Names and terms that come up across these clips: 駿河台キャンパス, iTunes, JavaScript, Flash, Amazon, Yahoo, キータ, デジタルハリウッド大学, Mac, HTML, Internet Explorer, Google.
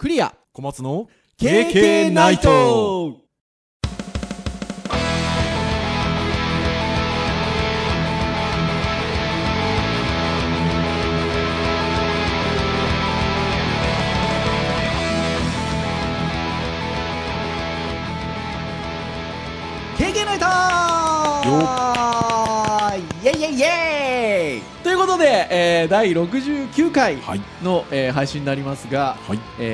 クリア小松の KK ナイト。第69回の、配信になりますが、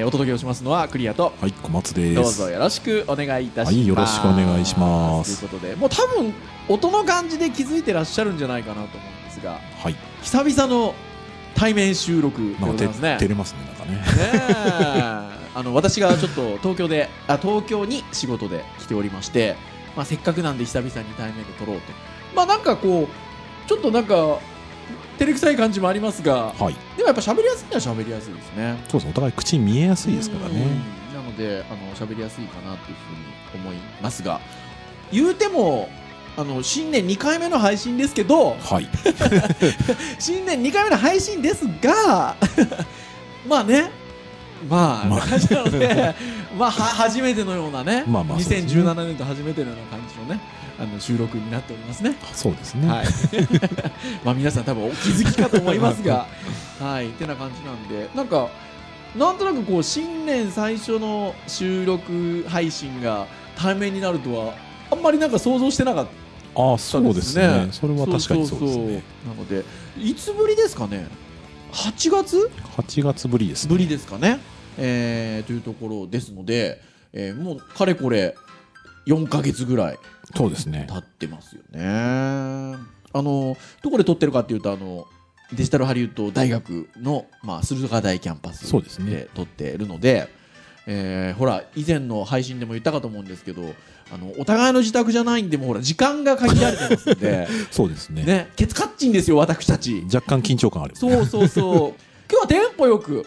お届けをしますのはクリアと、小松です。どうぞよろしくお願いいたします。はい、よろしくお願いします。ということで、もう多分音の感じで気づいてらっしゃるんじゃないかなと思うんですが、久々の対面収録でございますね。照れますね、なんかね。私がちょっと東京に仕事で来ておりまして、せっかくなんで久々に対面で撮ろうと。なんかこうちょっとなんか。照れくさい感じもありますが、でもやっぱ喋りやすいのは喋りやすいですね。そうです。お互い口見えやすいですからね。なので喋りやすいかなというふうに思いますが、言うても新年2回目の配信ですけど、新年2回目の配信ですが、感じなので、初めてのようなね、2017年と初めてのような感じのね。収録になっておりますね。そうですね、皆さん多分お気づきかと思いますがてな感じなんで、なんとなくこう新年最初の収録配信が対面になるとはあんまり想像してなかったですね。そうですね、それは確かにそうですね。なのでいつぶりですかね。8月ぶりですね。というところですので、もうかれこれ4ヶ月ぐらい経ってますよね。どこで撮ってるかっていうと、デジタルハリウッド大学の、駿河台キャンパスで撮ってるので、ほら以前の配信でも言ったかと思うんですけど、お互いの自宅じゃないんで、もうほら時間が限られてますんでそうですね。ケツカッチンですよ、私たち。若干緊張感ある、ね、そう今日はテンポよく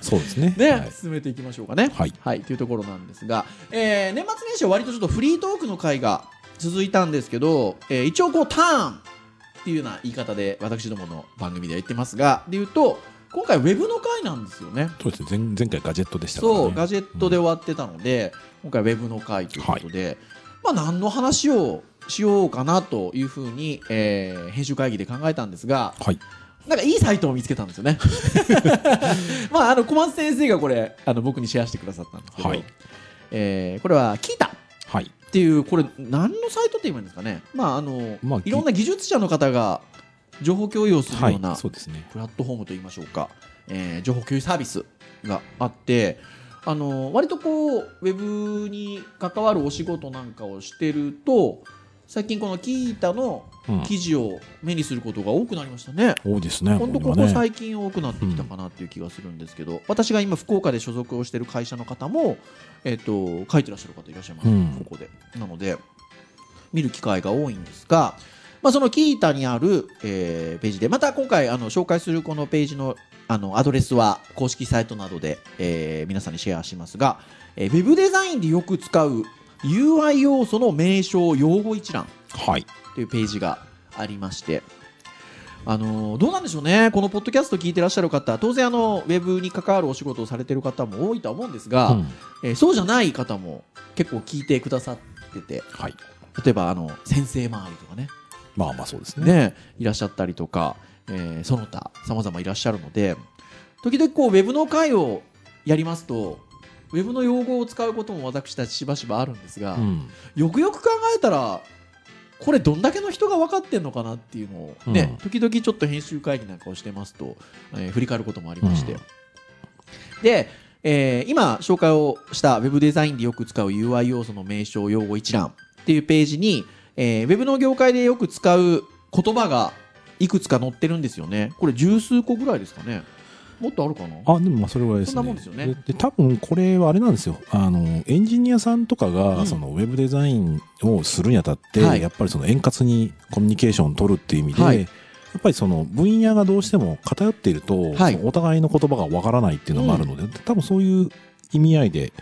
そうですね。進めていきましょうかね。というところなんですが、年末年始は割とちょっとフリートークの回が続いたんですけど、一応こうターンっていうような言い方で私どもの番組では言ってますが、でいうと今回ウェブの回なんですよね。そうですね。前回ガジェットでしたからね。そう、ガジェットで終わってたので、今回ウェブの回ということで、何の話をしようかなというふうに、編集会議で考えたんですが、いいサイトを見つけたんですよね小松先生がこれ僕にシェアしてくださったんですけど、これはキータっていう、これ何のサイトって言えばいいんですかね。いろんな技術者の方が情報共有をするようなプラットフォームといいましょうか、情報共有サービスがあって、割とこうウェブに関わるお仕事なんかをしてると、最近このキータの記事を目にすることが多くなりましたね。多いですね。本当ここ最近多くなってきたかなっていう気がするんですけど、私が今福岡で所属をしている会社の方も、書いてらっしゃる方いらっしゃいます、ここで。なので見る機会が多いんですが、そのキータにある、ページで、また今回紹介するこのページの、アドレスは公式サイトなどで、皆さんにシェアしますが、ウェブデザインでよく使うUI 要素の名称用語一覧というページがありまして、どうなんでしょうね。このポッドキャスト聞いてらっしゃる方、当然ウェブに関わるお仕事をされてる方も多いとは思うんですが、そうじゃない方も結構聞いてくださってて、例えば先生周りとかね、そうですね、いらっしゃったりとか、その他様々いらっしゃるので、時々こうウェブの会をやりますとウェブの用語を使うことも私たちしばしばあるんですが、よくよく考えたらこれどんだけの人が分かってんのかなっていうのを、時々ちょっと編集会議なんかをしてますと、振り返ることもありまして、で、今紹介をしたウェブデザインでよく使う UI 要素の名称用語一覧っていうページに、ウェブの業界でよく使う言葉がいくつか載ってるんですよね。これ十数個ぐらいですかね。もっとあるかな。でもそれぐらいですね。そんなもんですよね。で多分これはあれなんですよ。エンジニアさんとかが、そのウェブデザインをするにあたって、やっぱりその円滑にコミュニケーションを取るっていう意味で、やっぱりその分野がどうしても偏っていると、お互いの言葉がわからないっていうのがあるので、多分そういう意味合いで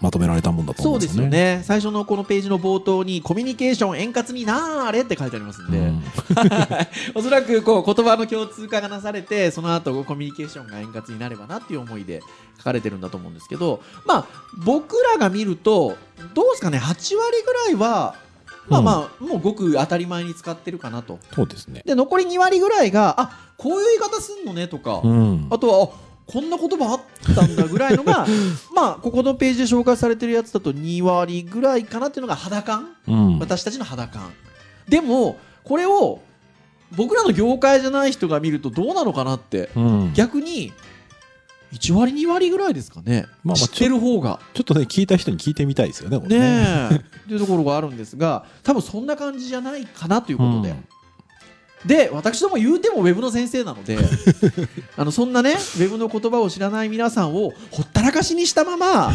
まとめられたもんだと思うんですよね。そうですよね。最初のこのページの冒頭にコミュニケーション円滑になーれって書いてありますんで、うん、おそらくこう言葉の共通化がなされて、その後コミュニケーションが円滑になればなっていう思いで書かれてるんだと思うんですけど、まあ僕らが見るとどうですかね、8割ぐらいはまあまあもうごく当たり前に使ってるかなと。そうですね。で残り2割ぐらいが、あ、こういう言い方すんのねとか、うん、あとはこんな言葉あったんだぐらいのがまあここのページで紹介されてるやつだと2割ぐらいかなっていうのが肌感、うん、私たちの肌感でも、これを僕らの業界じゃない人が見るとどうなのかなって、うん、逆に1割2割ぐらいですかね、まあ、まあ知ってる方がちょっとね、聞いた人に聞いてみたいですよね、これねっていうところがあるんですが、多分そんな感じじゃないかなということで、うん、で私ども言うてもウェブの先生なのでそんなねウェブの言葉を知らない皆さんをほったらかしにしたまま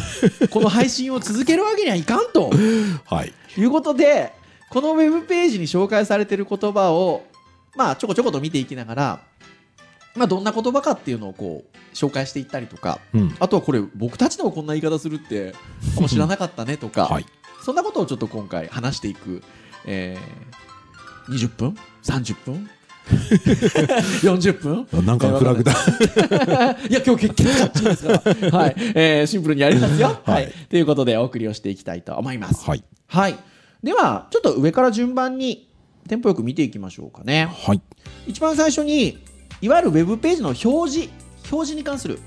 この配信を続けるわけにはいかんと、はい、いうことで、このウェブページに紹介されている言葉を、まあ、ちょこちょこと見ていきながら、まあ、どんな言葉かっていうのをこう紹介していったりとか、うん、あとはこれ僕たちでもこんな言い方するってあんま知らなかったねとか、はい、そんなことをちょっと今回話していく、20分30分40分なんかのフラグだいや今日結構熱いですから、はいシンプルにやりますよ、はいはい、ということでお送りをしていきたいと思います、はいはい、ではちょっと上から順番にテンポよく見ていきましょうかね、はい、一番最初にいわゆるウェブページの表示に関する、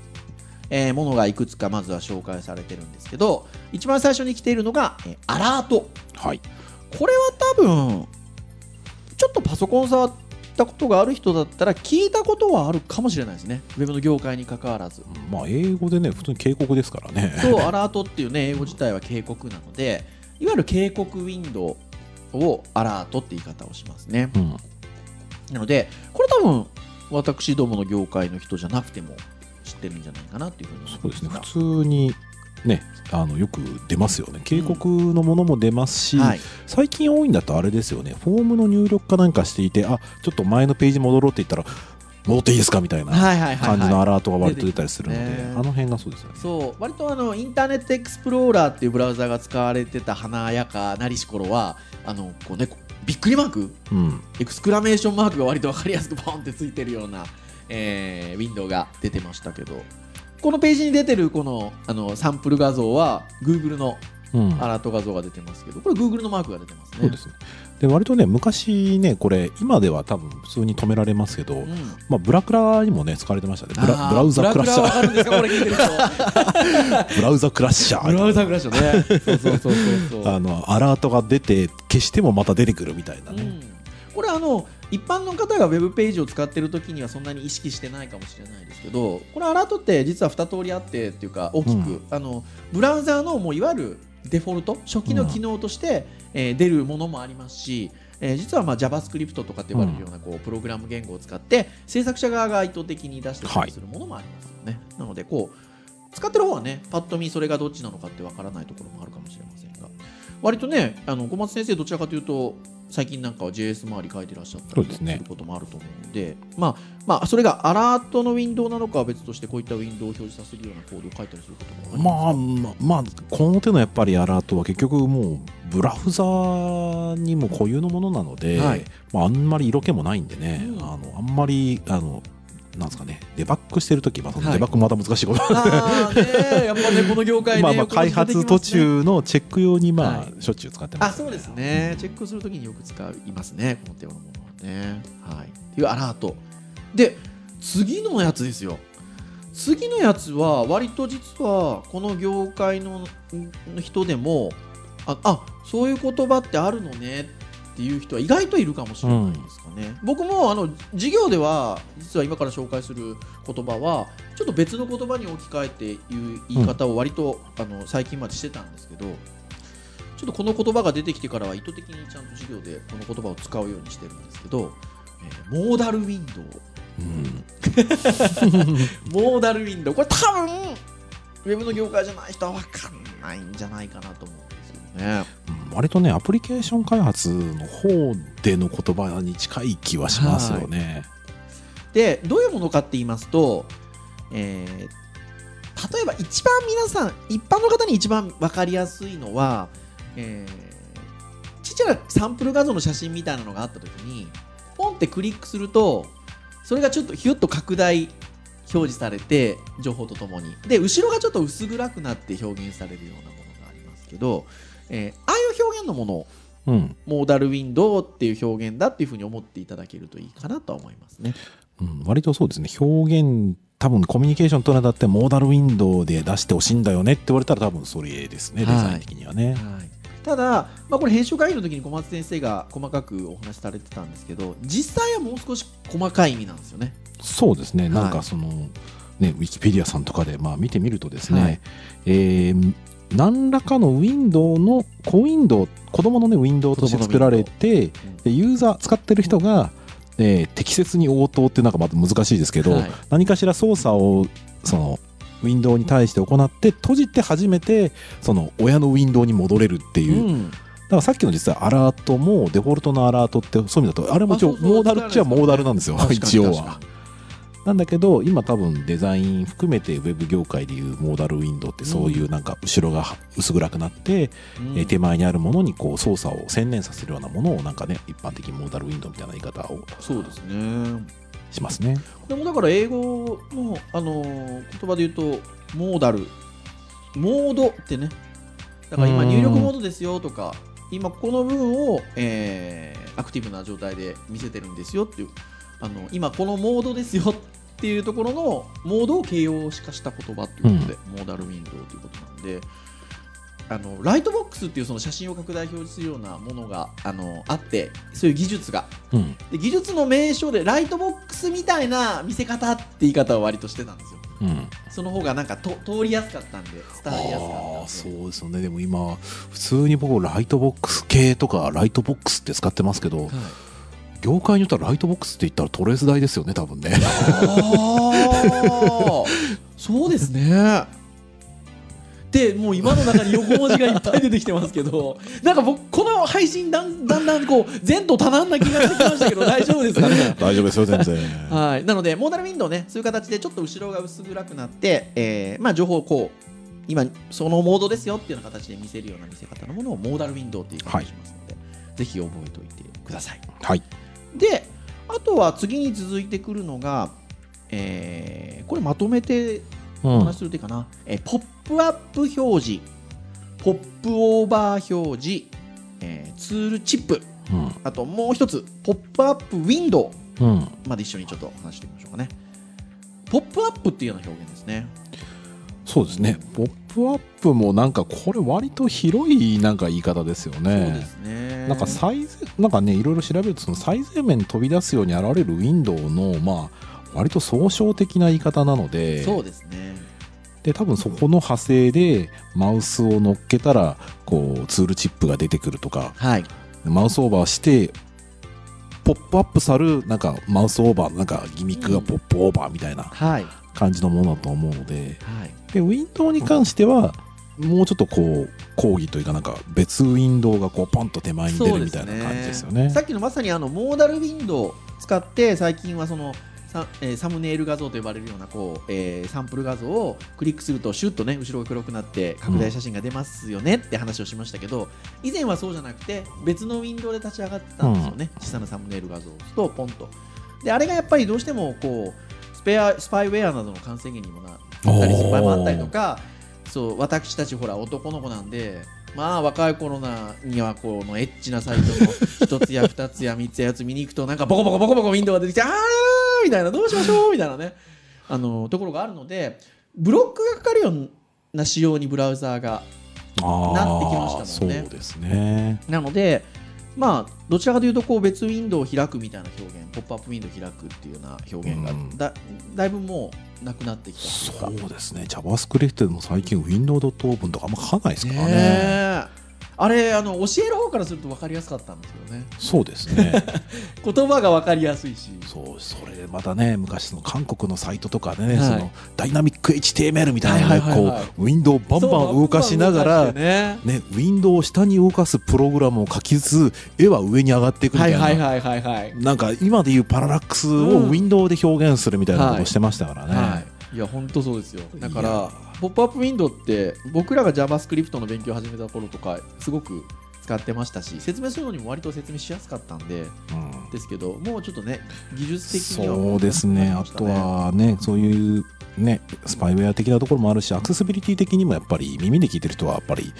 ものがいくつかまずは紹介されてるんですけど、一番最初に来ているのが、アラート、はい、これは多分ちょっとパソコン触ったことがある人だったら聞いたことはあるかもしれないですね、ウェブの業界に関わらず、まあ、英語でね普通に警告ですからねそうアラートっていうね英語自体は警告なので、いわゆる警告ウィンドウをアラートって言い方をしますね、うん、なのでこれ多分私どもの業界の人じゃなくても知ってるんじゃないかなっていうふうに思います。そうですね、普通にね、よく出ますよね、警告のものも出ますし、うんはい、最近多いんだとあれですよね、フォームの入力かなんかしていて、あ、ちょっと前のページ戻ろうって言ったら戻っていいですかみたいな感じのアラートが割と出たりするので、あの辺がそうですよね。そう割とインターネットエクスプローラーっていうブラウザが使われてた華やかなりし頃はこうね、びっくりマーク、うん、エクスクラメーションマークが割と分かりやすくボンってついてるような、ウィンドウが出てましたけど、このページに出てるこの、サンプル画像は Google のアラート画像が出てますけど、これ Google のマークが出てますね。そうですね。で割とね昔ね、これ今では多分普通に止められますけど、うんまあ、ブラクラにもね使われてましたね。ブラウザクラッシャー。ブラクラわかるんですかこれ聞いてる人ブラウザクラッシャー。ブラウザクラッシャーね。そうアラートが出て消してもまた出てくるみたいなね。うん、これ一般の方がウェブページを使ってる時にはそんなに意識してないかもしれないですけど、これアラートって実は2通りあってっていうか大きく、うん、ブラウザーのもういわゆるデフォルト初期の機能として、うん出るものもありますし、実はまあ JavaScript とかって呼ばれるようなこうプログラム言語を使って制作者側が意図的に出してたりするものもありますよね、はい、なのでこう使ってる方はねパッと見それがどっちなのかってわからないところもあるかもしれませんが、割とね小松先生どちらかというと最近なんかは JS 周り書いてらっしゃったりすることもあると思うので、まあそれがアラートのウィンドウなのかは別として、こういったウィンドウを表示させるようなコードを書いたりすることもありますか。まあこの手のやっぱりアラートは結局もうブラウザにも固有のものなので、はいまあ、あんまり色気もないんでね、うん、あんまりなんですかね、デバッグしてるとき、まあ、そのデバッグもまた難しいことなんで、はい、やっぱねこの業界で、ねまあ、開発途中のチェック用に、まあはい、しょっちゅう使ってます、ね、そうですね、うん、チェックするときによく使いますねこの手のものね、はい、っていうアラートで、次のやつですよ。次のやつは割と実はこの業界の人でもあそういう言葉ってあるのねっていう人は意外といるかもしれないですかね、うん、僕も授業では実は今から紹介する言葉はちょっと別の言葉に置き換えていう言い方を割と、うん、最近までしてたんですけど、ちょっとこの言葉が出てきてからは意図的にちゃんと授業でこの言葉を使うようにしてるんですけど、モーダルウィンドウ、うん、モーダルウィンドウ、これ多分ウェブの業界じゃない人は分かんないんじゃないかなと思うんですよね、うん割とねアプリケーション開発の方での言葉に近い気はしますよね。でどういうものかって言いますと、例えば一番皆さん一般の方に一番分かりやすいのは、ちっちゃなサンプル画像の写真みたいなのがあった時にポンってクリックするとそれがちょっとヒュッと拡大表示されて情報とともにで後ろがちょっと薄暗くなって表現されるようなものがありますけど、ああいう表現のものをモーダルウィンドウっていう表現だっていうふうに思っていただけるといいかなとは思いますね、うん、割とそうですね。表現多分コミュニケーションとなだってモーダルウィンドウで出してほしいんだよねって言われたら多分それですね、はい、デザイン的にはね、はい。ただ、これ編集会議の時に小松先生が細かくお話しされてたんですけど実際はもう少し細かい意味なんですよね。そうですね、はい、なんかその、ね、ウィキペディアさんとかで、見てみるとですね、はい、何らかのウィンドウの子ウィンドウ子供の、ウィンドウとして作られてでユーザー使ってる人が、適切に応答ってなんかまた難しいですけど、はい、何かしら操作をそのウィンドウに対して行って閉じて初めてその親のウィンドウに戻れるっていう、だからさっきの実はアラートもデフォルトのアラートってそういう意味だとあれも一応モーダルっちゃモーダルなんですよ一応は。なんだけど今多分デザイン含めてウェブ業界でいうモーダルウィンドウってそういうなんか後ろが薄暗くなって手前にあるものにこう操作を専念させるようなものをなんかね一般的にモーダルウィンドウみたいな言い方をそうですねしますね。でもだから英語の、言葉で言うとモーダルモードってねだから今入力モードですよとか今この部分を、アクティブな状態で見せてるんですよっていう今このモードですよっていうところのモードを形容しかした言葉ということで、モーダルウィンドウということなんでライトボックスっていうその写真を拡大表示するようなものがあってそういう技術が、で技術の名称でライトボックスみたいな見せ方って言い方を割としてたんですよ、その方がなんかと通りやすかったんで伝わりやすかったんで。そうですよね。でも今普通に僕ライトボックス系とかライトボックスって使ってますけど、はい、業界によってはライトボックスって言ったらトレース台ですよね多分ね。あそうですね。でもう今の中に横文字がいっぱい出てきてますけどなんか僕この配信だんだんこう前途多難な気がしてきましたけど大丈夫ですかね。大丈夫ですよ全然はい。なのでモーダルウィンドウねそういう形でちょっと後ろが薄暗くなって、情報をこう今そのモードですよっていうような形で見せるような見せ方のものをモーダルウィンドウっていう感じしますので、はい、ぜひ覚えておいてください。はい。であとは次に続いてくるのが、これまとめてお話しするといいかな、ポップアップ表示ポップオーバー表示、ツールチップ、あともう一つポップアップウィンドウ、まで一緒にちょっと話してみましょうかね。ポップアップっていうような表現ですね。そうですね。ポップアップもなんかこれ割と広いなんか言い方ですよね。そうですね。なんかなんかねいろいろ調べるとその最前面に飛び出すように現れるウィンドウの割と総称的な言い方なので。そうですね。で多分そこの派生でマウスを乗っけたらこうツールチップが出てくるとか、はい、マウスオーバーしてポップアップさるなんかマウスオーバーなんかギミックがポップオーバーみたいな。はい。感じのものだと思うので、はい、でウィンドウに関してはもうちょっとこう講義というかなんか別ウィンドウがこうポンと手前に出るみたいな感じですよね。そうですね。さっきのまさにモーダルウィンドウを使って最近はそのサムネイル画像と呼ばれるようなこう、サンプル画像をクリックするとシュッとね後ろが黒くなって拡大写真が出ますよねって話をしましたけど、以前はそうじゃなくて別のウィンドウで立ち上がってたんですよね、小さなサムネイル画像を押すとポンとであれがやっぱりどうしてもこうスパイウェアなどの感染源にもなったり失敗もあったりとか、そう私たちほら男の子なんで、若い頃にはこのエッチなサイトの一つや二つや三つや四つ見に行くとなんかボコボコボコボコウィンドウが出てきてあーみたいなどうしましょうみたいなねところがあるのでブロックがかかるような仕様にブラウザーがなってきましたもんね。そうですね。なのでどちらかというとこう別ウィンドウを開くみたいな表現ポップアップウィンドウを開くっていうような表現が だいぶもうなくなってきたというか。そうですね。 JavaScript でも最近ウィンドウドットオープンとかあんま書かないですからね。あれ教える方からすると分かりやすかったんですよね。そうですね言葉が分かりやすいし それまたね昔の韓国のサイトとかでね、はい、そのダイナミック HTML みたいなこうウィンドウをバンバン動かしながら、ね、ウィンドウを下に動かすプログラムを書きつつ絵は上に上がっていくみたいな、なんか今でいうパララックスをウィンドウで表現するみたいなことをしてましたからね、はいはい。いや本当そうですよ。だからポップアップウィンドウって僕らが JavaScript の勉強を始めた頃とかすごく使ってましたし、説明するのにも割と説明しやすかったんで、うん、ですけどもうちょっとね技術的にはそうですね、あとはねそういうねスパイウェア的なところもあるし、アクセシビリティ的にもやっぱり耳で聞いてる人はやっぱり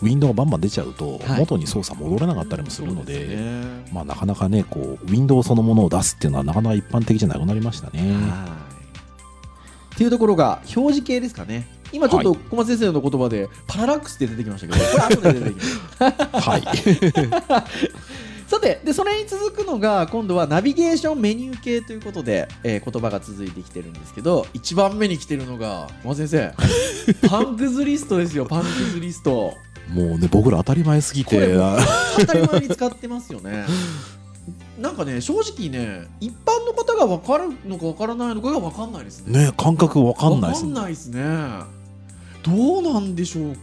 ウィンドウがバンバン出ちゃうと元に操作戻れなかったりもするので、はい、まあ、なかなかねこうウィンドウそのものを出すっていうのはなかなか一般的じゃなくなりましたね。はいっていうところが表示系ですかね。今ちょっと小松先生の言葉でパララックスって出てきましたけど、はい、これ後で出てきますはいさて、でそれに続くのが今度はナビゲーションメニュー系ということで、言葉が続いてきてるんですけど、1番目に来てるのが小松先生パンクズリストですよ。パンクズリストもうね僕ら当たり前すぎて当たり前に使ってますよねなんかね正直ね一般の方が分かるのか分からないのかが分かんないですね。感覚分かんないですね。分かんないですね。どうなんでしょう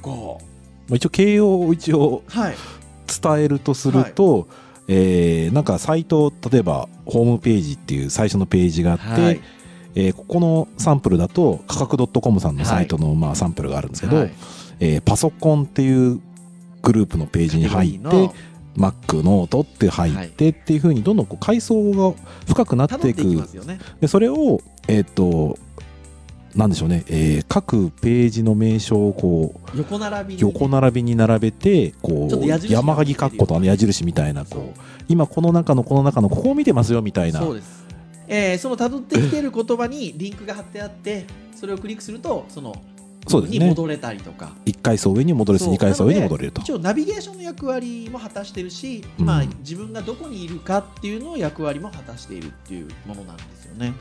か。一応形容を一応伝えるとすると、はい、なんかサイト、例えばホームページっていう最初のページがあって、はい、ここのサンプルだと価格 .com さんのサイトの、はい、まあ、サンプルがあるんですけど、はい、パソコンっていうグループのページに入って Mac ノートって入ってっていう風にどんどんこう階層が深くなっていく。でそれをなんでしょうね、各ページの名称をこう横並びに並べてこう山萩括弧と矢印みたいなこう今この中のここを見てますよみたいな、そうです、その辿ってきている言葉にリンクが貼ってあってそれをクリックするとそのそうですね、に戻れたりとか1階層上に戻れず2階層上に戻れると、一応ナビゲーションの役割も果たしてるし、うん、まあ、自分がどこにいるかっていうのを役割も果たしているっていうものなんですよね。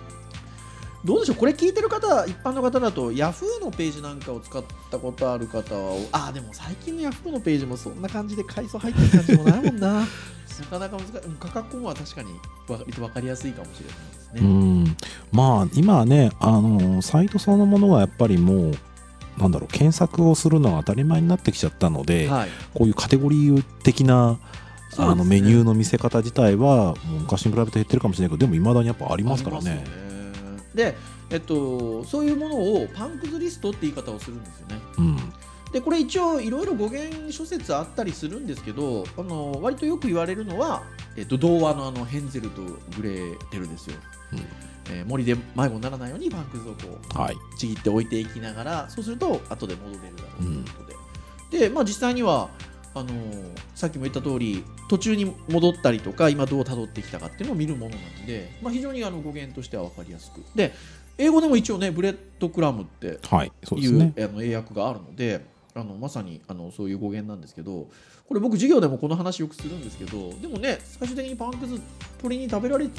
どうでしょう、これ聞いてる方、一般の方だと Yahoo のページなんかを使ったことある方は、あ、でも最近の Yahoo のページもそんな感じで階層入ってる感じもないもんななかなか難しい。価格は確かに分かりやすいかもしれないですね。うん、まあ今はねサイトそのものはやっぱりもうなんだろう、検索をするのは当たり前になってきちゃったので、はい、こういうカテゴリー的な、ね、メニューの見せ方自体はもう昔に比べて減ってるかもしれないけど、でもいまだにやっぱありますからね。で、そういうものをパンクズリストって言い方をするんですよね、うん、でこれ一応いろいろ語源諸説あったりするんですけど、割とよく言われるのは、童話のヘンゼルとグレーテルですよ、うん、森で迷子にならないようにパンくずをこう、はい、ちぎって置いていきながら、そうすると後で戻れるだろうということで、うん、で、まあ、実際にはさっきも言った通り途中に戻ったりとか今どう辿ってきたかっていうのを見るものなので、まあ、非常に語源としては分かりやすく、で英語でも一応ねブレッドクラムっていう、はい、そうですね、英訳があるのでまさにそういう語源なんですけど、これ僕授業でもこの話よくするんですけど、でもね最終的にパンくず鳥に食べられて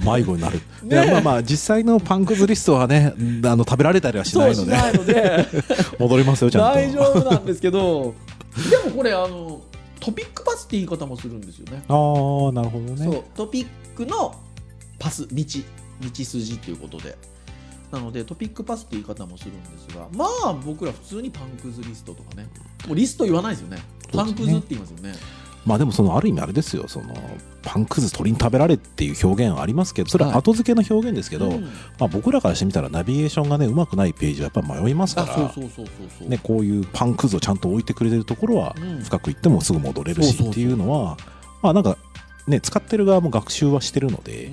迷子になる、ね、まあまあ実際のパンくずリストはね食べられたりはしないので、そうしないので戻りますよちゃんと大丈夫なんですけどでもこれトピックパスって言い方もするんですよね。ああ、なるほどね。そうトピックのパス道筋ということで、なのでトピックパスって言い方もするんですが、まあ僕ら普通にパンくずリストとかね、もうリスト言わないですよね、パンくずって言いますよね。まあでもある意味あれですよ、パンくず鳥に食べられっていう表現ありますけど、それは後付けの表現ですけど、はい、うん、まあ、僕らからしてみたらナビゲーションがねうまくないページはやっぱり迷いますから、こういうパンくずをちゃんと置いてくれてるところは深く行ってもすぐ戻れるしっていうのは、まあなんかね使ってる側も学習はしてるので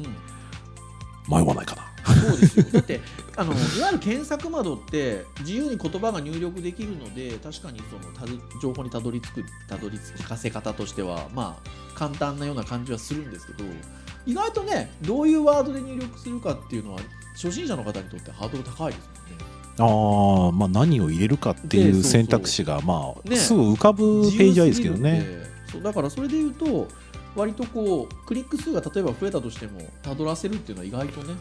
迷わないかな。そうですよ、だっていわゆる検索窓って自由に言葉が入力できるので、確かに情報にたどり着かせ方としては、まあ、簡単なような感じはするんですけど、意外とねどういうワードで入力するかっていうのは初心者の方にとってハードル高いですよね。あ、まあ、何を入れるかっていう選択肢が、まあね、すぐ浮かぶページはいいですけどね。そうだからそれで言うと割とクリック数が例えば増えたとしてもたどらせるっていうのは意外とね。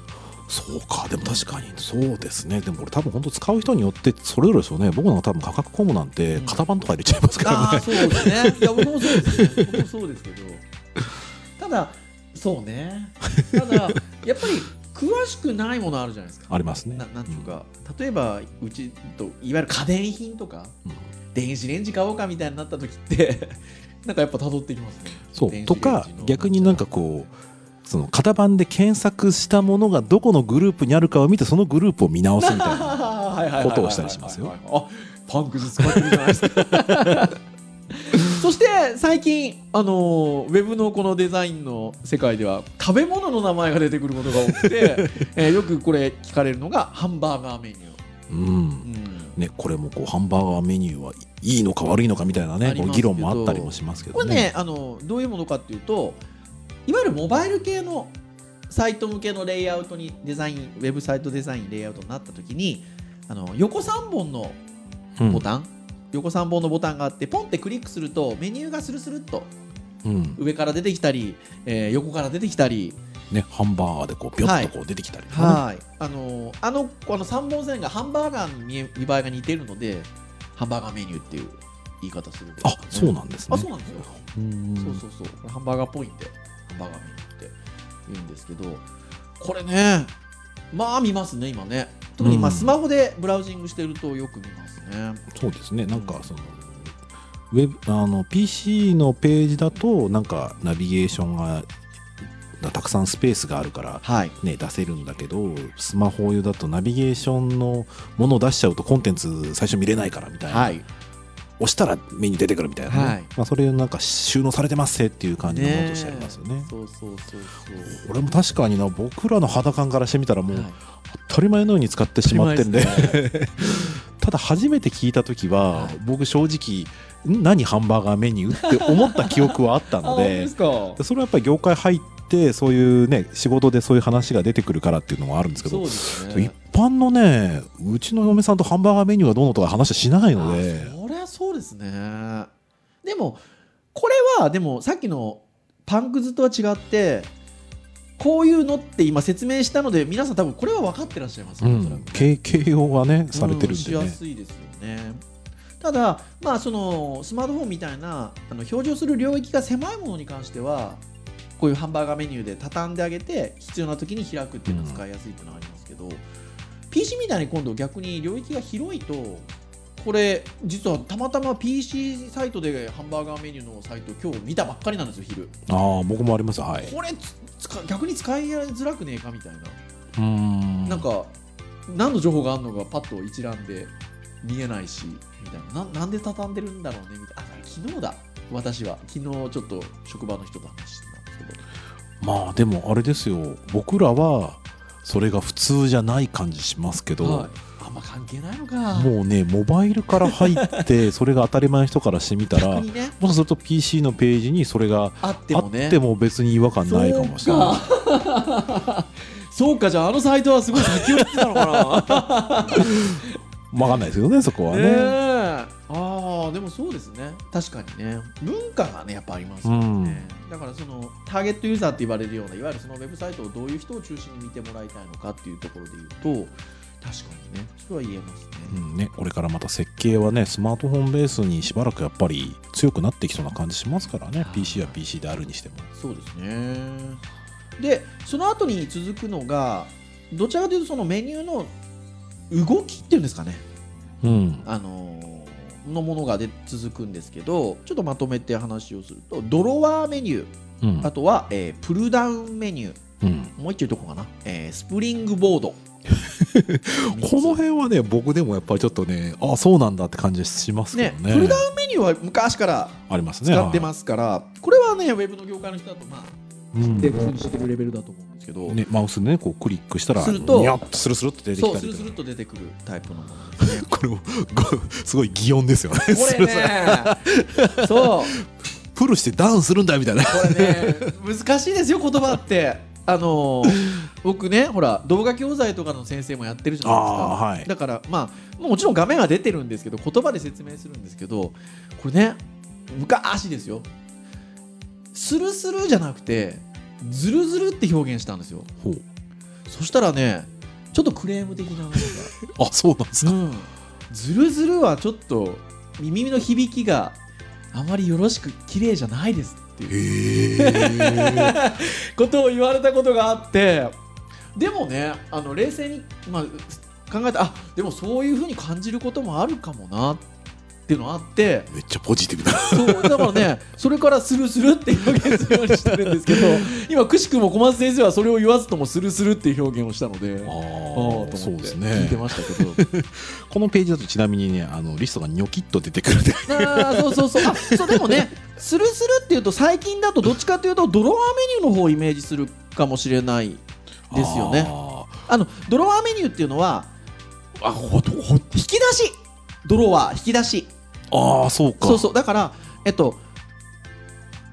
そうか、でも確かにそうですね。でもこれ多分本当使う人によってそれぞれですよね。僕なんか多分価格コムなんて型番とか入れちゃいますからね、うん、あ、そうですね。いや僕もそうですね僕もそうですけど、ただそうね、ただやっぱり詳しくないものあるじゃないですか。ありますね。なんていうか、うん、例えばうちといわゆる家電品とか、うん、電子レンジ買おうかみたいになった時ってなんかやっぱ辿ってきますね。そうとか逆になんかその型番で検索したものがどこのグループにあるかを見てそのグループを見直すみたいなことをしたりしますよ。あ、パンくず使ってるじゃないですか。そして最近、ウェブのこのデザインの世界では食べ物の名前が出てくることが多くてよくこれ聞かれるのがハンバーガーメニュー。うんうんね、これもこうハンバーガーメニューはいいのか悪いのかみたいな、ね、議論もあったりもしますけど ね、 これねどういうものかっていうと、いわゆるモバイル系のサイト向けのレイアウトにデザイン、ウェブサイトデザインレイアウトになった時に横3本のボタン、うん、横3本のボタンがあってポンってクリックするとメニューがスルスルっと上から出てきたり、うん横から出てきたりね、ハンバーガーでこうビョッとこう出てきたり、ねはいはい、あの3本線がハンバーガーの見栄えが似ているのでハンバーガーメニューっていう言い方するんです、ね、あ、そうなんですね。あ、そうなんですよ。そうそうそう、ハンバーガーっぽいんでハンバーガーメニューって言うんですけど、これねまあ見ますね今ね。特に今スマホでブラウジングしてるとよく見ますね、うん、そうですね。なんかそのウェブPC のページだとなんかナビゲーションがたくさんスペースがあるから、はいね、出せるんだけどスマホ用だとナビゲーションのものを出しちゃうとコンテンツ最初見れないからみたいな、はい、押したらメニュー出てくるみたいな、ねはいまあ、それなんか収納されてますっていう感じのものとしてありますよね。そうそうそうそう、俺も確かにな、僕らの肌感からしてみたらもう、はい、当たり前のように使ってしまってるんでただ初めて聞いた時は、はい、僕正直何ハンバーガーメニューって思った記憶はあったの で、 ですか。それはやっぱり業界入ってでそういうね仕事でそういう話が出てくるからっていうのもあるんですけど、そうです、ね、一般のねうちの嫁さんとハンバーガーメニューがどうのとか話はしないので、それはそうですね。でもこれはでもさっきのパンくずとは違ってこういうのって今説明したので皆さん多分これは分かってらっしゃいますよ、ねうん、形容がねされてるんでね、しやすいですよね。ただ、まあ、そのスマートフォンみたいな表示する領域が狭いものに関してはこういうハンバーガーメニューで畳んであげて必要な時に開くっていうのは使いやすいっていうのはありますけど、うん、PC みたいに今度逆に領域が広いと、これ実はたまたま PC サイトでハンバーガーメニューのサイト今日見たばっかりなんですよ昼。ああ、僕もあります、はい、これ逆に使いづらくねえかみたいな、うーん、なんか何の情報があるのかパッと一覧で見えないしみたいな、 なんで畳んでるんだろうねみたいな。あ、昨日だ、私は昨日ちょっと職場の人と話して、まあでもあれですよ、僕らはそれが普通じゃない感じしますけど、はい、あんま関係ないのか。もうねモバイルから入ってそれが当たり前の人からしてみたら、ね、もしすると PC のページにそれがあっても、ね、あっても別に違和感ないかもしれない。そうか、じゃああのサイトはすごい先を行ってたのかな。分かんないですけどねそこはね。ああ、でもそうですね、確かにね文化がねやっぱありますからね、うん、だからそのターゲットユーザーって言われるようないわゆるそのウェブサイトをどういう人を中心に見てもらいたいのかっていうところで言うと確かにねそれは言えますね、うん、ね、これからまた設計はねスマートフォンベースにしばらくやっぱり強くなってきそうな感じしますからね、はい、PC は PC であるにしても。そうですね。でその後に続くのがどちらかというとそのメニューの動きっていうんですかね、うん、のものがで続くんですけど、ちょっとまとめて話をするとドロワーメニュー、うん、あとは、プルダウンメニュー、うん、もう一丁どこかな、スプリングボード。この辺はね僕でもやっぱりちょっとね、あ、そうなんだって感じしますけど ね、プルダウンメニューは昔から使ってますから、はい、これはねウェブの業界の人だとまあで普通にしてるレベルだと思うんですけど、ね、マウスで、ね、こうクリックしたらニャッとスルスルっと出てきたりとか、そうスルスルっと出てくるタイプのものです、ね、これもすごい擬音ですよねこれね。そうプルしてダウンするんだみたいな、これね難しいですよ言葉って。僕ねほら動画教材とかの先生もやってるじゃないですか、はい、だからまあもちろん画面は出てるんですけど言葉で説明するんですけど、これね昔ですよスルスルじゃなくてズルズルって表現したんですよ。ほう。そしたらねちょっとクレーム的なのがあ、そうなんですか、うん、ズルズルはちょっと耳の響きがあまりよろしく綺麗じゃないですっていうことを言われたことがあって、でもね冷静に、まあ、考えた、あ、でもそういう風に感じることもあるかもなっっていうのがあって、めっちゃポジティブだ。そうだからね、それからスルスルっていう表現するようにしてるんですけど、今くしくも小松先生はそれを言わずともスルスルっていう表現をしたので、あそうですね、聞いてましたけどこのページだとちなみにね、あのリストがニョキッと出てくるで、あそうそうそう、あそうでもね、スルスルっていうと最近だとどっちかというとドロワーメニューの方をイメージするかもしれないですよね。あのドロワーメニューっていうのは引き出し、ドロワー引き出し、ああそうか、そうそう、だから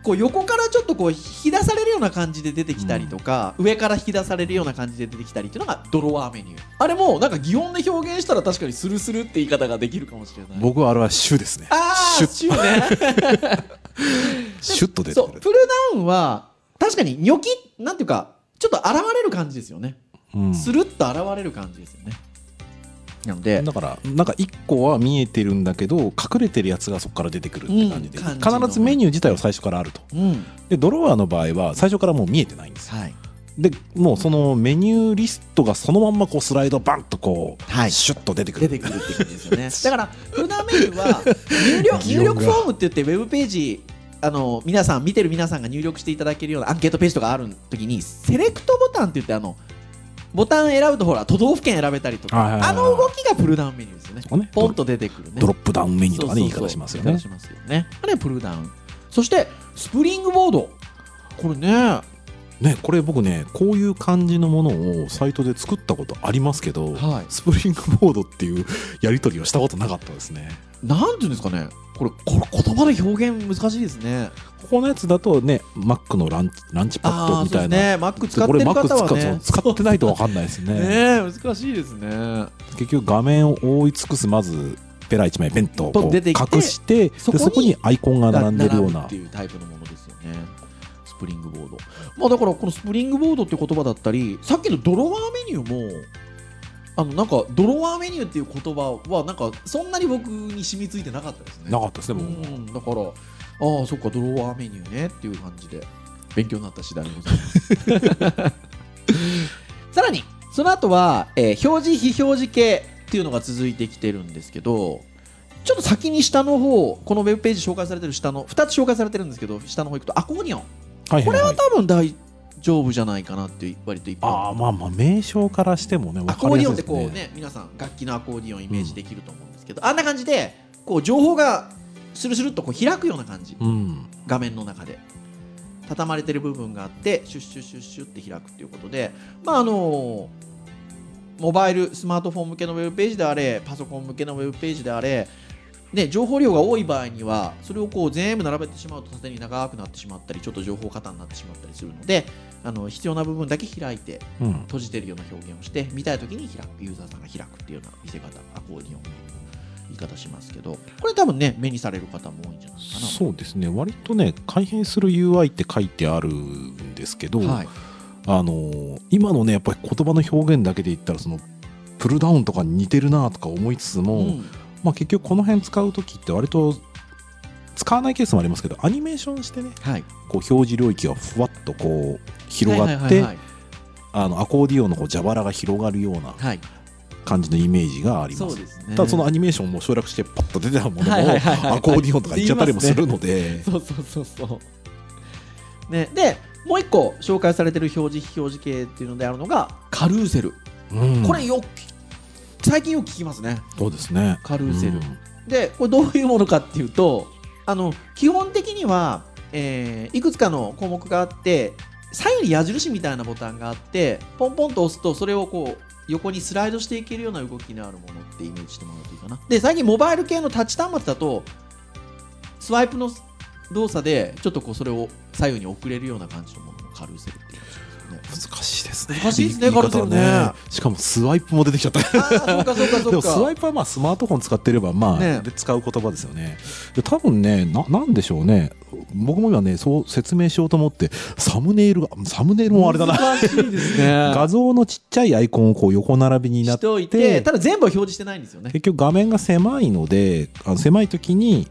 こう横からちょっとこう引き出されるような感じで出てきたりとか、上から引き出されるような感じで出てきたりっていうのがドロワーメニュー。あれもなんか擬音で表現したら確かにスルスルって言い方ができるかもしれない。僕はあれはシュですね。ああシュねシュッと出てくる。そう、プルダウンは確かにニョキなんていうかちょっと現れる感じですよね、うん、スルッと現れる感じですよね。なのでだからなんか1個は見えてるんだけど隠れてるやつがそこから出てくるって感じで、必ずメニュー自体は最初からあると、うん、でドロワーの場合は最初からもう見えてないんですよ、はい、でもうそのメニューリストがそのまんまこうスライドバンとこう、はい、シュッと出てくるって感じですよねだから普段メニューは入力フォームって言ってウェブページ、皆さん見てる皆さんが入力していただけるようなアンケートページとかある時にセレクトボタンって言ってボタン選ぶとほら都道府県選べたりとか、あの動きがプルダウンメニューですよね。ポンと出てくるね。ドロップダウンメニューとかね、言い方しますよね。あれプルダウン。そしてスプリングボード。これね。ね、これ僕ね、こういう感じのものをサイトで作ったことありますけど、はい、スプリングボードっていうやり取りをしたことなかったですね。なんていうんですかね。これ言葉で表現難しいですね。ここのやつだとね、Mac のランチパッドみたいな。ね、Mac 使ってる方はね、使ってないと分かんないですね。ね、難しいですね。結局画面を覆い尽くす、まずペラ一枚ペンとこう隠して、そこにアイコンが並んでるようなっていうタイプのものですよね。スプリングボード。まあだからこのスプリングボードって言葉だったり、さっきのドロワーメニューも。なんかドロワーメニューっていう言葉はなんかそんなに僕に染みついてなかったですね。なかったですね。うん、だからああそっかドロワーメニューねっていう感じで勉強になった次第でございますさらにその後は、表示非表示系っていうのが続いてきてるんですけど、ちょっと先に下の方、このウェブページ紹介されてる下の2つ紹介されてるんですけど、下の方行くとアコーディオン、はいはいはい、これは多分丈夫じゃないかなって割と一般。ああまあまあ名称からしてもね、分かりやすいですね。アコーディオンってこうね、皆さん楽器のアコーディオンイメージできると思うんですけど、あんな感じでこう情報がスルスルっとこう開くような感じ、うん、画面の中で畳まれてる部分があってシュッシュッシュッシュッって開くっていうことで、まあモバイルスマートフォン向けのウェブページであれ、パソコン向けのウェブページであれね、情報量が多い場合にはそれをこう全部並べてしまうと縦に長くなってしまったり、ちょっと情報過多になってしまったりするので、必要な部分だけ開いて閉じてるような表現をして、見たい時に開く、ユーザーさんが開くっていうような見せ方、アコーディオンという言い方しますけど、これ多分ね目にされる方も多いんじゃないかな。そうですね、割とね改変する UI って書いてあるんですけど、はい、今のねやっぱり言葉の表現だけで言ったらそのプルダウンとかに似てるなとか思いつつも、うんまあ、結局この辺使うときって割と使わないケースもありますけど、アニメーションしてね、はい、こう表示領域がふわっとこう広がって、アコーディオンのこう蛇腹が広がるような感じのイメージがあります、はい、そうですね、ただそのアニメーションも省略してパッと出てたものをアコーディオンとか言っちゃったりもするので、そうそうそうそう、ね、でもう一個紹介されてる表示非表示系っていうのであるのがカルーセル、うん、これよっ最近よく聞きますね。そうですね。カルーセル、うん、でこれどういうものかっていうと、基本的には、いくつかの項目があって、左右に矢印みたいなボタンがあって、ポンポンと押すとそれをこう横にスライドしていけるような動きのあるものってイメージしてもらうといいかな。で最近モバイル系のタッチ端末だとスワイプの動作でちょっとこうそれを左右に送れるような感じのものをカルーセルっていう。難しいですね。難しいですね、カルーセルね。しかもスワイプも出てきちゃった。あ、そうかそうかそうか。でもスワイプはまあスマートフォン使ってればまあ、ね、で使う言葉ですよね。で多分ね、なんでしょうね。僕も今ねそう説明しようと思って、サムネイルもあれだな。難しいですね。画像のちっちゃいアイコンをこう横並びになって、しておいて、ただ全部は表示してないんですよね。結局画面が狭いので、狭い時に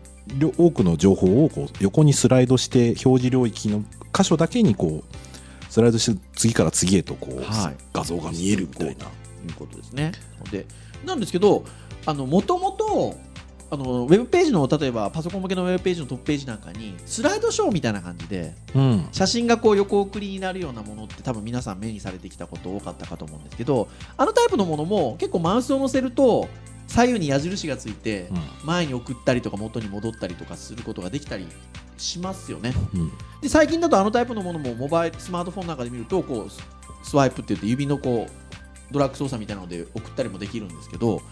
多くの情報をこう横にスライドして表示領域の箇所だけにこう。スライドして次から次へとこう、はい、画像が見えるみたいないうことですね。でなんですけど、もともとウェブページの例えばパソコン向けのウェブページのトップページなんかにスライドショーみたいな感じで、うん、写真がこう横送りになるようなものって多分皆さん目にされてきたこと多かったかと思うんですけど、あのタイプのものも結構マウスを乗せると左右に矢印がついて前に送ったりとか元に戻ったりとかすることができたりしますよね、うん、で最近だとあのタイプのものもモバイルスマートフォンなんかで見るとこうスワイプって言って指のこうドラッグ操作みたいなので送ったりもできるんですけど、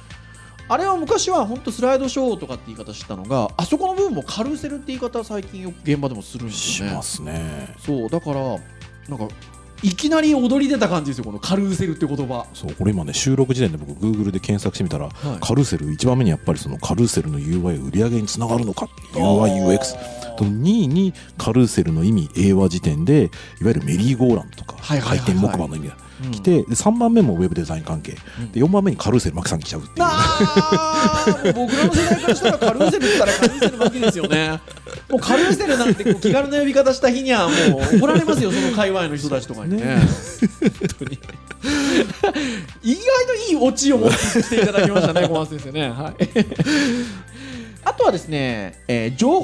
あれは昔は本当スライドショーとかって言い方してたのが、あそこの部分もカルーセルって言い方は最近よく現場でもするんですよね。しますね。そうだからなんかいきなり踊り出た感じですよ、このカルーセルって言葉。そうこれ今ね収録時点で僕 Google で検索してみたら、はい、カルーセル1番目にやっぱりそのカルーセルの UI 売り上げにつながるのか UIUX と2位にカルーセルの意味英和辞典でいわゆるメリーゴーランドとか、はいはいはいはい、回転木馬の意味だ来て、で3番目もウェブデザイン関係、うん、で4番目にカルーセルマキさんに来ちゃうっていう、僕らの世代からしたらカルーセルって言ったらカルーセルマキですよね。もうカルーセルなんてこう気軽な呼び方した日にはもう怒られますよ、その界隈の人たちとかに ね本当に意外といいオチを持ってきていただきましたね小松先生ね、はいあとはですね、状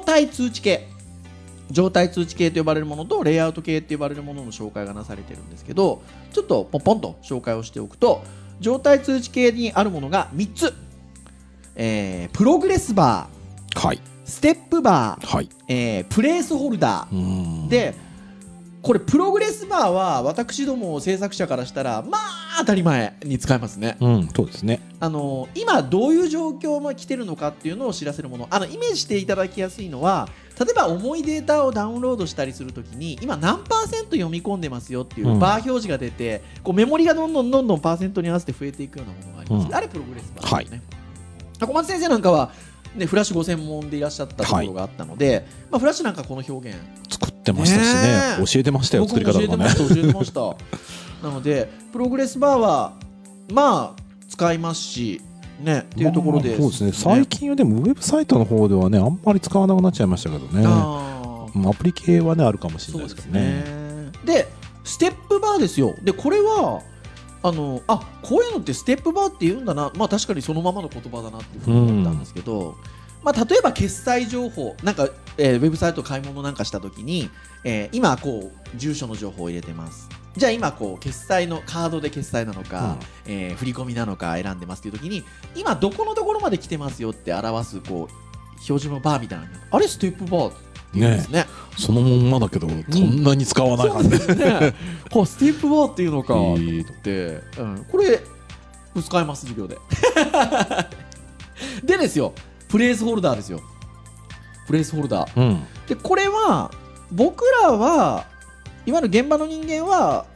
態通知系、状態通知系と呼ばれるものとレイアウト系と呼ばれるものの紹介がなされているんですけど、ちょっとポンポンと紹介をしておくと、状態通知系にあるものが3つ、プログレスバー、はい、ステップバー、はい、プレースホルダーで、これプログレスバーは私ども制作者からしたらまあ当たり前に使えますね、うん、そうですね。今どういう状況が来てるのかっていうのを知らせるもの、イメージしていただきやすいのは、例えば重いデータをダウンロードしたりするときに今何%読み込んでますよっていうバー表示が出て、うん、こうメモリがどんどんパーセントに合わせて増えていくようなものがあります、うん、あれプログレスバーですね、はい、小松先生なんかは、ね、フラッシュご専門でいらっしゃったところがあったので、はい、フラッシュなんかこの表現作ってましたし ね教えてましたよ、作り方とかね、僕も教えてましたなのでプログレスバーはまあ使いますしね、っていうところで、そうですね。最近はでもウェブサイトの方ではねあんまり使わなくなっちゃいましたけどね、アプリ系はねあるかもしれないですけどね。でステップバーですよ。でこれはこういうのってステップバーって言うんだな、まあ確かにそのままの言葉だなっていうふうに思ったんですけど、うん、例えば決済情報なんか、ウェブサイト買い物なんかしたときに、今こう住所の情報を入れてます、じゃあ今こう決済のカードで決済なのか、うん、振り込みなのか選んでますというときに今どこのところまで来てますよって表すこう表示のバーみたいなの、あれステップバーって言うんですね。ねそのまんまだけど、うん、そんなに使わないからね、そうですねステップバーっていうのかと思って、これ使えます授業ででですよ、プレースホルダーですよ、プレースホルダー、うん、でこれは僕らはいわゆる現場の人間は、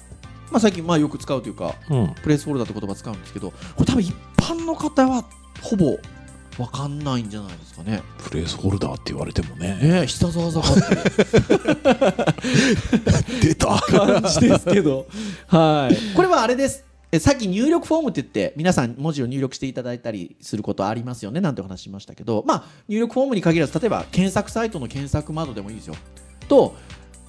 最近よく使うというか、うん、プレースホルダーって言葉使うんですけど、これ多分一般の方はほぼ分かんないんじゃないですかね。プレースホルダーって言われてもね、下沢坂って出た感じですけど、はい、これはあれです、さっき入力フォームって言って皆さん文字を入力していただいたりすることありますよねなんてお話しましたけど、入力フォームに限らず例えば検索サイトの検索窓でもいいですよと、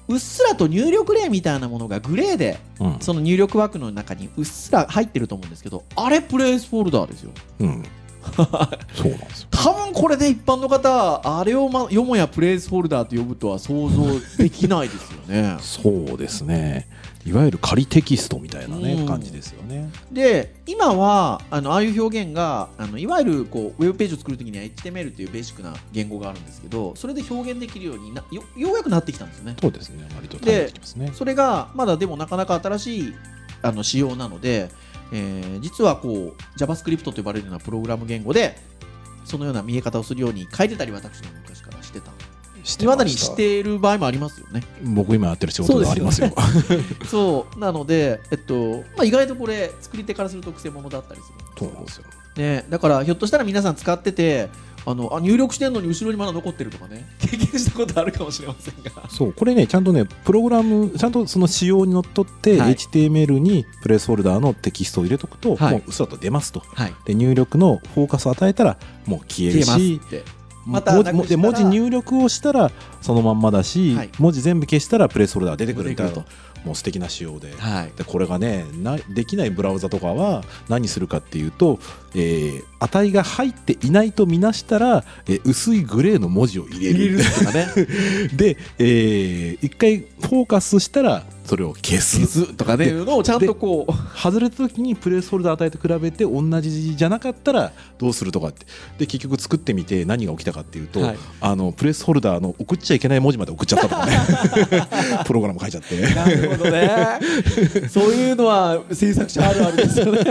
うっすらと入力例みたいなものがグレーで、うん、その入力枠の中にうっすら入ってると思うんですけど、あれプレイスフォルダーですよ、うん、そうなんですよ。多分これで一般の方あれを、よもやプレイスフォルダーと呼ぶとは想像できないですよねそうですね、いわゆる仮テキストみたいな、ね、感じですよね。で今はああいう表現がいわゆるこうウェブページを作るときには HTML というベーシックな言語があるんですけど、それで表現できるようにようやくなってきたんですよね。そうですね、割と慣れてきますね。それがまだでもなかなか新しい仕様なので、実はこう JavaScript と呼ばれるようなプログラム言語でそのような見え方をするように書いてたり私も昔からしてたんです。未だにしている場合もありますよね。僕今やってる仕事ではありますよ。そうなので、意外とこれ作り手からすると癖物だったりするんですよね。だからひょっとしたら皆さん使ってて入力してんのに後ろにまだ残ってるとかね、経験したことあるかもしれませんが、そうこれねちゃんとねプログラムちゃんとその仕様にのっとって、はい、HTML にプレースホルダーのテキストを入れとくと、はい、もううっすらと出ますと、はい、で入力のフォーカスを与えたらもう消えるし、また文字入力をしたらそのまんまだし、はい、文字全部消したらプレースホルダーが出てくるみたいな、もう素敵な仕様 でこれがねできないブラウザとかは何するかっていうと、値が入っていないと見なしたら、薄いグレーの文字を入れるとかねで、一回フォーカスしたらそれを消すとかねのをちゃんとこう外れた時にプレイスホルダー値と比べて同じじゃなかったらどうするとかってで結局作ってみて何が起きたかっていうと、はい、プレイスホルダーの送っちゃいけない文字まで送っちゃったとかねプログラム書いちゃってなるほどねそういうのは制作者あるあるですよね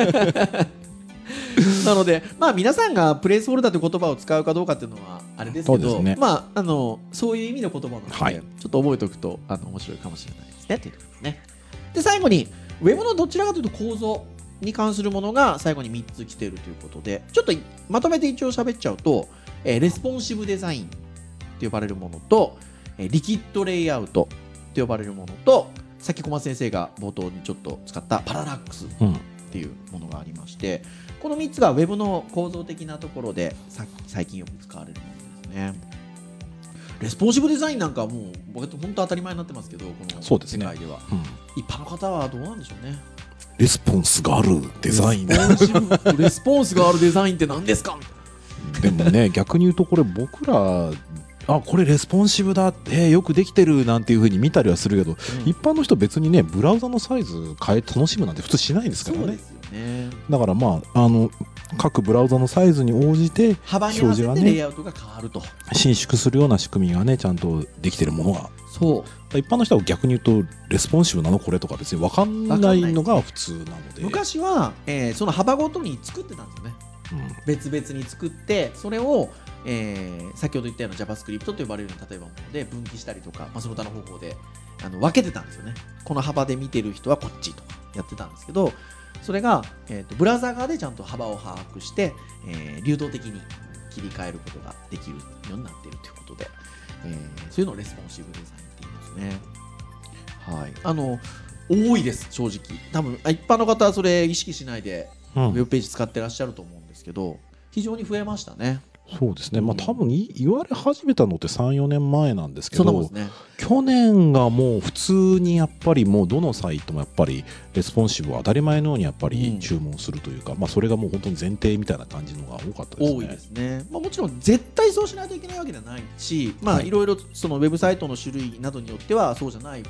なので、まあ、皆さんがプレイスホルダーという言葉を使うかどうかっていうのはあれですけど そうですね、まあ、そういう意味の言葉なので、はい、ちょっと覚えておくと面白いかもしれないですねというところね。で最後にウェブのどちらかというと構造に関するものが最後に3つ来ているということでちょっとまとめて一応喋っちゃうと、レスポンシブデザインと呼ばれるものと、リキッドレイアウトと呼ばれるものとさっき小松先生が冒頭にちょっと使ったパララックス、うんっていうものがありましてこの3つが Web の構造的なところで最近よく使われるものですね。レスポンシブデザインなんかはもう僕と本当当たり前になってますけどこの世界ではそうですね、うん、一般の方はどうなんでしょうね。レスポンスがあるデザインレスポンスがあるデザインって何ですかでもね逆に言うとこれ僕らこれレスポンシブだってよくできてるなんていう風に見たりはするけど、うん、一般の人別にねブラウザのサイズ変えて楽しむなんて普通しないですから ね、 そうですよね。だからまあ各ブラウザのサイズに応じて表示がね幅に合わせてレイアウトが変わると伸縮するような仕組みがねちゃんとできてるものがそう一般の人は逆に言うとレスポンシブなのこれとか別に分かんないのが普通なの で昔は、その幅ごとに作ってたんですよね、うん、別々に作ってそれを先ほど言ったような JavaScript と呼ばれるような例えばもので分岐したりとか、まあ、その他の方法で分けてたんですよね。この幅で見てる人はこっちとかやってたんですけどそれが、ブラウザ側でちゃんと幅を把握して、流動的に切り替えることができるようになっているということで、そういうのをレスポンシブデザインって言いますね。はい、多いです正直多分一般の方はそれ意識しないで、うん、ウェブページ使ってらっしゃると思うんですけど非常に増えましたね。そうですね、まあ、多分言われ始めたのって 3,4 年前なんですけどそうですね、去年がもう普通にやっぱりもうどのサイトもやっぱりレスポンシブを当たり前のようにやっぱり注文するというか、うんまあ、それがもう本当に前提みたいな感じのが多かったですね。多いですね、まあ、もちろん絶対そうしないといけないわけではないし、まあ、いろいろそのウェブサイトの種類などによってはそうじゃない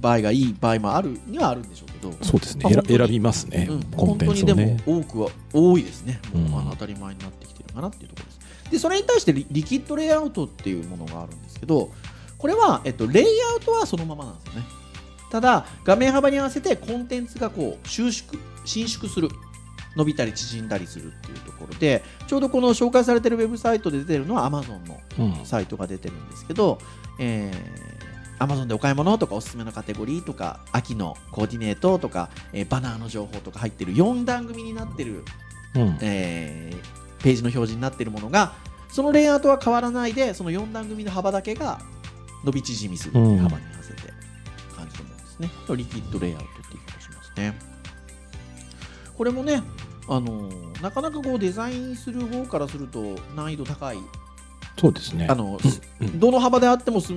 場合がいい場合もあるにはあるんでしょうけどそうですね、まあ、選びますね、うん、コンテンツをね本当にでも多いですねもう当たり前になってきてるかなっていうところです。でそれに対してリキッドレイアウトっていうものがあるんですけどこれは、レイアウトはそのままなんですよね。ただ画面幅に合わせてコンテンツがこう伸縮する伸びたり縮んだりするっていうところでちょうどこの紹介されてるウェブサイトで出てるのは Amazon のサイトが出てるんですけど、うんAmazon でお買い物とかおすすめのカテゴリーとか秋のコーディネートとか、バナーの情報とか入ってる4段組になってる、うんページの表示になってるものがそのレイアウトは変わらないでその4段組の幅だけが伸び縮みする幅に合わせて感じるものですね、うん、リキッドレイアウトっていうことしますね。これもね、なかなかこうデザインする方からすると難易度高いそうですねどの幅であっても綺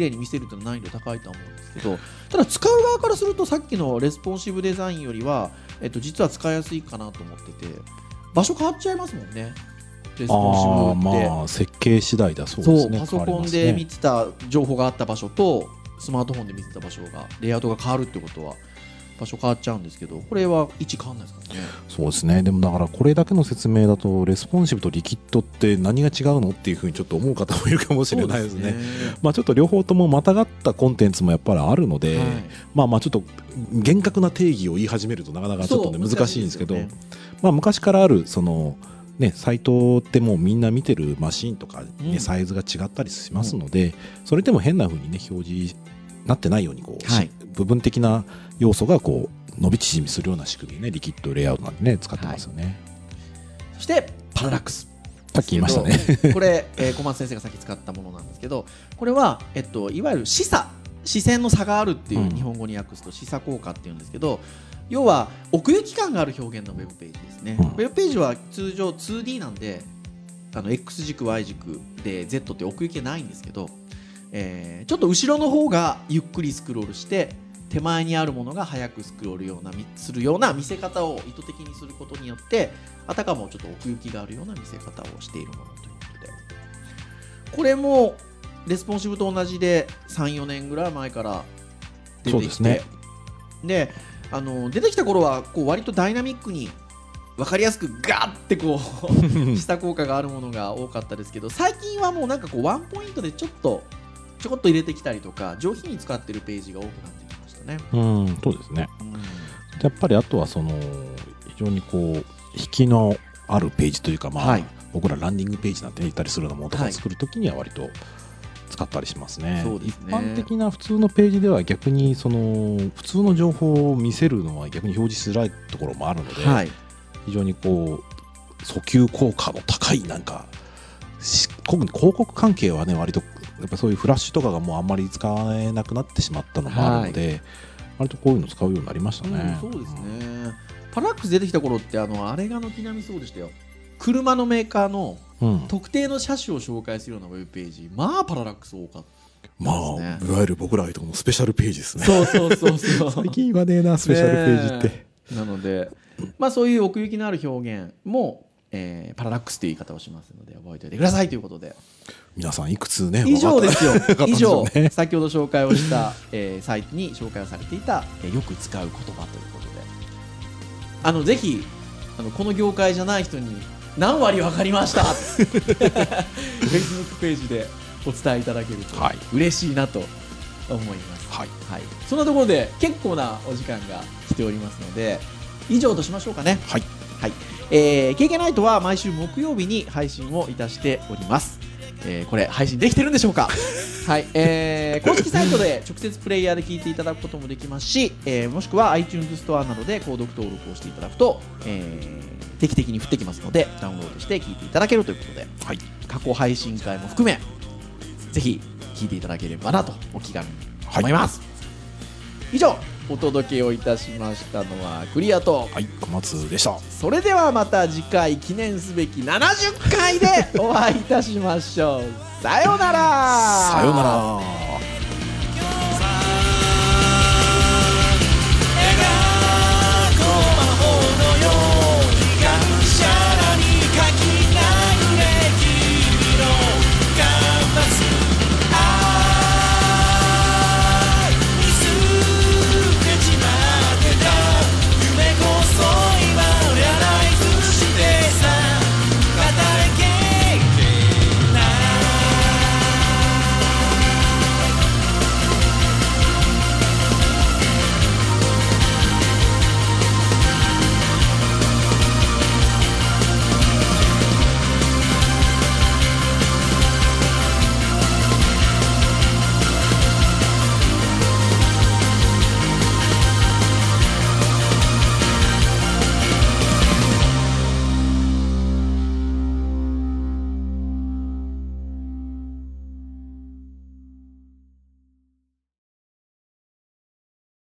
麗に見せるというのは難易度高いと思うんですけどただ使う側からするとさっきのレスポンシブデザインよりは、実は使いやすいかなと思ってて場所変わっちゃいますもんね。レスポンシブってまあ設計次第だそうですね。そうパソコンで見てた情報があった場所とスマートフォンで見てた場所がレイアウトが変わるってことは場所変わっちゃうんですけどこれは位置変わんないですからね。そうですねでもだからこれだけの説明だとレスポンシブとリキッドって何が違うのっていうふうにちょっと思う方もいるかもしれないですね。まあちょっと両方ともまたがったコンテンツもやっぱりあるので、はい、まあちょっと厳格な定義を言い始めるとなかなかちょっと、ね、難しいんですけど、ねまあ、昔からあるそのね、サイトってもうみんな見てるマシンとか、ねうん、サイズが違ったりしますので、うん、それでも変な風にね表示なってないようにこう、はい、部分的な要素がこう伸び縮みするような仕組みねリキッドレイアウトなんでね使ってますよね、はい、そしてパララックスさっき言いましたねこれ、小松先生がさっき使ったものなんですけどこれは、いわゆる視線の差があるっていう日本語に訳すと視差効果っていうんですけど、うん、要は奥行き感がある表現のウェブページですね、うん、ウェブページは通常 2D なんでX 軸 Y 軸で Z って奥行きがないんですけど、ちょっと後ろの方がゆっくりスクロールして手前にあるものが早くスクロールするような見せ方を意図的にすることによって、あたかもちょっと奥行きがあるような見せ方をしているものということで、これもレスポンシブと同じで 3,4 年ぐらい前から出てきて、そうですね。で、出てきた頃はこう割とダイナミックに分かりやすくガーってこうした効果があるものが多かったですけど、最近はもうなんかこうワンポイントでちょこっと入れてきたりとか、上品に使ってるページが多くなってきましたね。うん、そうですね。うん、やっぱりあとはその非常にこう引きのあるページというか、まあ、はい、僕らランディングページなんて言ったりするようなものとか作るときには割と使ったりしますね。そうですね。一般的な普通のページでは逆にその普通の情報を見せるのは逆に表示しづらいところもあるので、はい、非常にこう訴求効果の高いなんか特に広告関係はね、割とやっぱそういうフラッシュとかがもうあんまり使えなくなってしまったのもあるので、はい、割とこういうの使うようになりましたね。うん、そうですね。うん、パラックス出てきた頃ってあれが軒並みそうでしたよ。車のメーカーの特定の車種を紹介するようなウェブページ、うん、まあパララックス多かったですね。まあいわゆる僕らのスペシャルページですね。そう最近言わねえな、スペシャルページって。なので、まあ、そういう奥行きのある表現も、パララックスという言い方をしますので覚えておいてくださいということで、皆さんいくつね、以上ですよ。以上、先ほど紹介をした、サイトに紹介をされていた、よく使う言葉ということで、ぜひこの業界じゃない人に何割分かりましたFacebook ページでお伝えいただけると嬉しいなと思います。はいはい、そんなところで結構なお時間が来ておりますので、以上としましょうかね。はいはい。KKナイトは毎週木曜日に配信をいたしております。これ配信できてるんでしょうかはい、公式サイトで直接プレイヤーで聞いていただくこともできますし、もしくは iTunes ストアなどで購読登録をしていただくと、定期的に降ってきますのでダウンロードして聞いていただけるということで、はい、過去配信回も含めぜひ聞いていただければなとお気軽に思います。はい、以上お届けをいたしましたのはクリアと、はい、小松でした。それではまた次回、記念すべき70回でお会いいたしましょう。さようなら。さようなら。